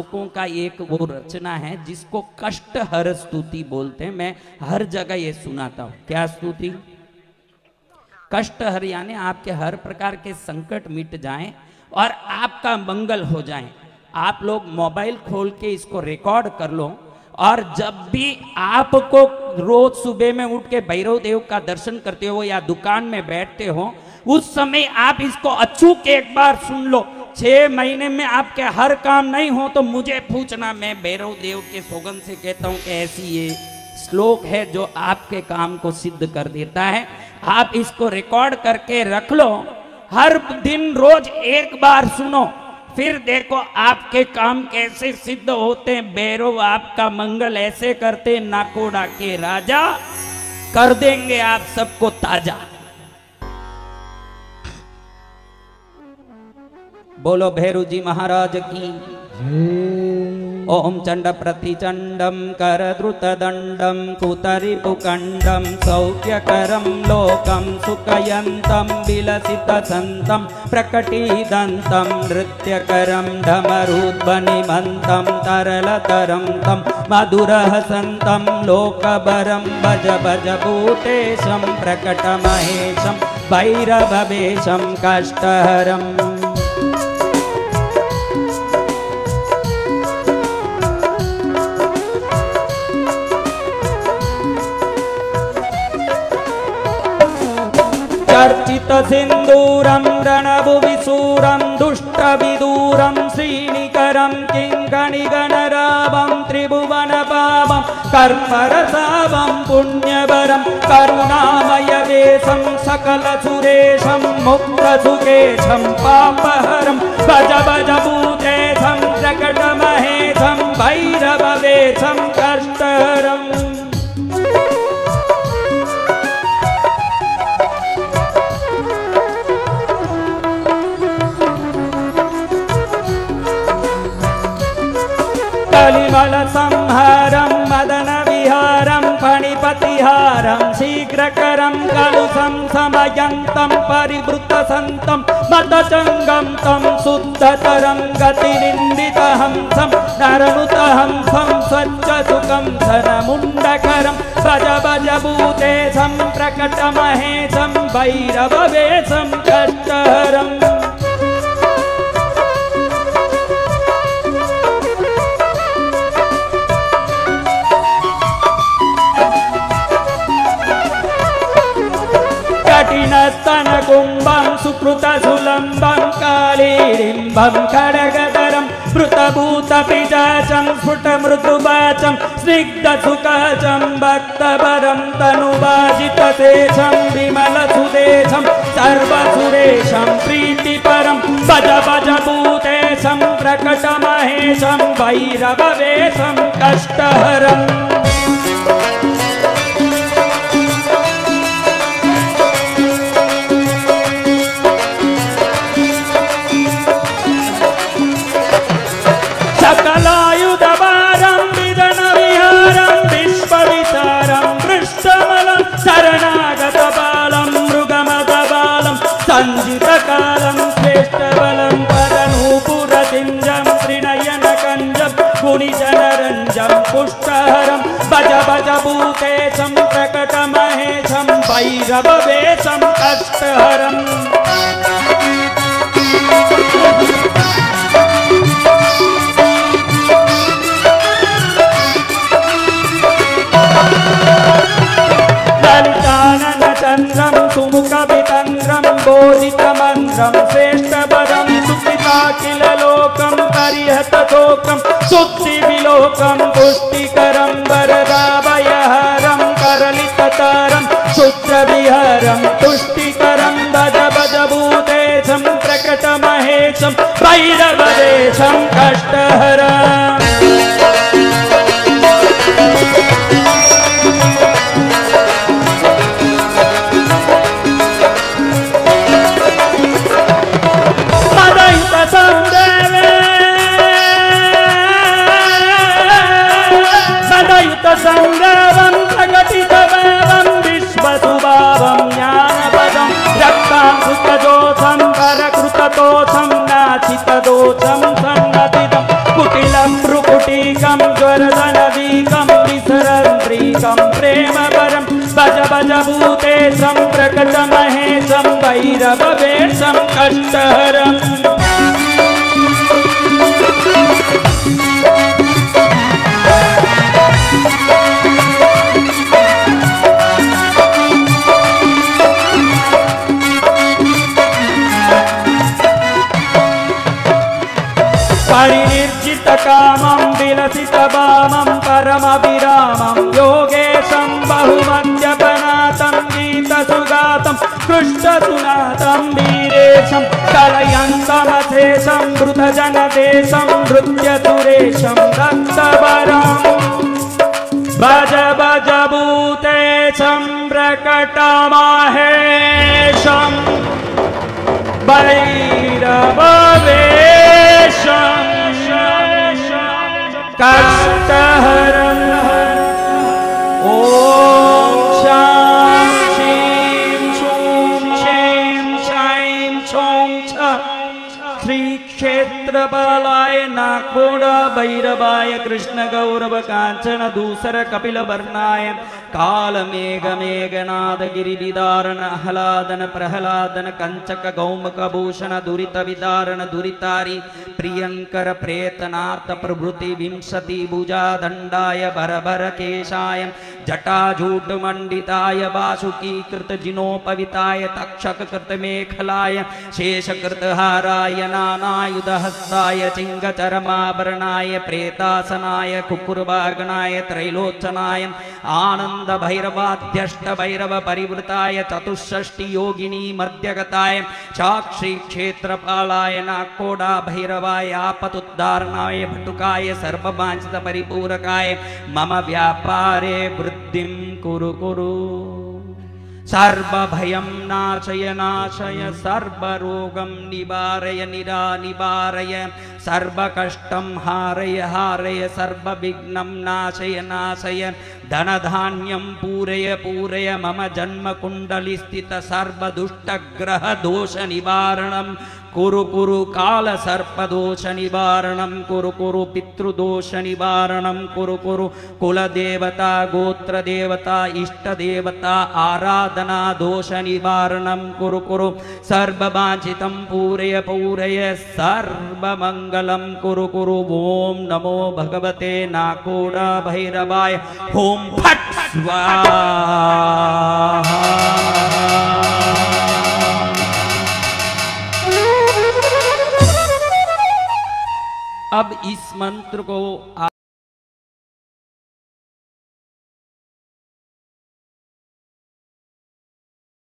श्लोकों का एक वो रचना है जिसको कष्ट हर स्तुति बोलते हैं। मैं हर जगह ये सुनाता हूँ। क्या स्तुति? कष्ट हर यानी आपके हर प्रकार के संकट मिट जाएं और आपका मंगल हो जाए। आप लोग मोबाइल खोल के इसको रिकॉर्ड कर लो और जब भी आपको रोज सुबह में उठ के भैरव देव का दर्शन करते हो या दुकान में बैठते हो, उस समय आप इसको अचूक एक बार सुन लो। 6 महीने में आपके हर काम नहीं हो तो मुझे पूछना, मैं भैरव देव के सौगंध से कहता हूँ कि ऐसी ये श्लोक है जो आपके काम को सिद्ध कर देता है। आप इसको रिकॉर्ड करके रख लो, हर दिन रोज एक बार सुनो, फिर देखो आपके काम कैसे सिद्ध होते हैं। भैरव आपका मंगल ऐसे करते, नाकोड़ा के राजा कर देंगे आप सबको ताजा। बोलो भैरुजी महाराज की। ओम चंड प्रतिचंडम कर द्रुत दंडम कुतरी पुकंडम सौख्यकरम लोकम सुखयंतम विलसित संतम प्रकटीदंतम नृत्यकरम धमरुद्वनिमंतम तरलतरम तम मधुरहसंतम लोकबरम भज भज भूतेशम प्रकट महेशम भैरववेशम कष्टहरम। चर्चित सिंदूरम रणभुविशूरम दुष्ट विदूरम श्रीनिकरम किंकणी गणरावम त्रिभुवन पावम कर्मरसावम पुण्यवरम करुणामय वेशम सकल सुरेशम मुक्त सुकेशम पापहरम भज भज भूतेशम प्रकट महेशम भैरव वेशम कष्टहरम। कलिमल संहारम मदन विहारम फणिपतिहारम शीघ्रकरम कलुषम समयंतम परिवृत संतम मतचंगम तम शुद्धतरम गतिनिंदितहंसम नरनुतहंसम स्वच्छ सुखम धनमुंडकरम भज भज भूतेशम प्रकट महेशम भैरववेशम कष्टहरम। कटिनस्तन कुंभं सुकृत सुलंबं कालीडिंबं खड्गधरं भृतभूत पिशाचं स्फुट मृदुवाचं स्निग्ध सुखाचं भक्तवरं तनुवासित तेजं विमल सुदेशं सर्वसुरेशं प्रीतिपरं भज भज भूतेशं प्रकट महेशं भैरववेशं कष्टहरम्। संजितकालं श्रेष्ठबलं परनूपुरसिंजं त्रिनयनकञ्जं गुणिजनरञ्जं पुष्टहरं भज भज भूतेशं प्रकटमहेशं भैरववेशं कष्टहरम्। बोधितमंत्रं श्रेष्ठपदं सुखिताखिल लोकं परिहत शोकं सुप्तिविलोकं पुष्टिकरं वरदाभयहरं करलिततारं शुद्रविहरं तुष्टिकरं भज भज भूतेशं प्रकटमहेशं भैरववेशं कष्टहरम्। संगवं प्रकटितवं विश्वसुभावं ज्ञानपदं रक्तांशुकजोषं परकृततोषं नाचितदोषं सन्नतितं कुटिलं सम प्रकट महेशम भैरव देव कष्टहरम परिनिर्जित कामं विलसित वामं परम विरामं योगेशं बहुमद्यपनातं गीतसुगातं कृष्णसुनातं वीरेशं कलयन्तमथेशं वृथजनदेशं नृत्यसुरेशं दत्तवरं भज भज भूतेशं प्रकटमहेशं भैरववेशं कष्टहरं ॐ शं शीं शूं शीं शां शौं श्री क्षेत्रपालाय नाकोड़ा भैरवाय कृष्ण गौरव कांचन दूसर कपिल वर्णाय कालमेघ मेघनाद गिरिधारण आह्लादन प्रहलादन कंचक गौमुख भूषण दुरित विदारण दुरितारी प्रियंकर प्रेतनाथ प्रभृति विंशति भुजा दंडाय भरभर केशाय जटाजूट मंडिताय वासुकी कृत जिनोपविताय तक्षक कृत मेखलाय शेषकृत हाराय नानायुध हस्ताय चिंग चरमाभरणाय प्रेतासनाय कुकुरवागनाय त्रैलोचनाय आनंद भैरवाध्यष्ट भैरव परिवृताय चतुष्षष्टि योगिनी मध्यगताय साक्षी क्षेत्रपालाय नाकोड़ा भैरवाय आपतुद्धारणाय भटुकाय सर्ववांछित परिपूरकाय मम व्यापारे वृद्धिं कुरु कुरु सर्वभयं नाशय नाशय सर्वरोगं निवारय निरानिवारय सर्वकष्टं हारय हारय सर्वविघ्नं नाशय नाशय धनधान्यं पूरय पूरय मम जन्मकुण्डली स्थित सर्वदुष्टग्रहदोष निवारणं कुरु कुरु काल सर्पदोष निवारणं कुरु कुरु पितृदोष निवारणं कुरु कुरु कुलदेवता गोत्रदेवता इष्टदेवता आराधना दोष निवारणं कुरु कुरु सर्ववांछितं पूरय पूरय सर्वमंगलं कुरु कुरु ओम नमो भगवते नाकोड़ा भैरवाय ओम फट स्वाहा। अब इस मंत्र को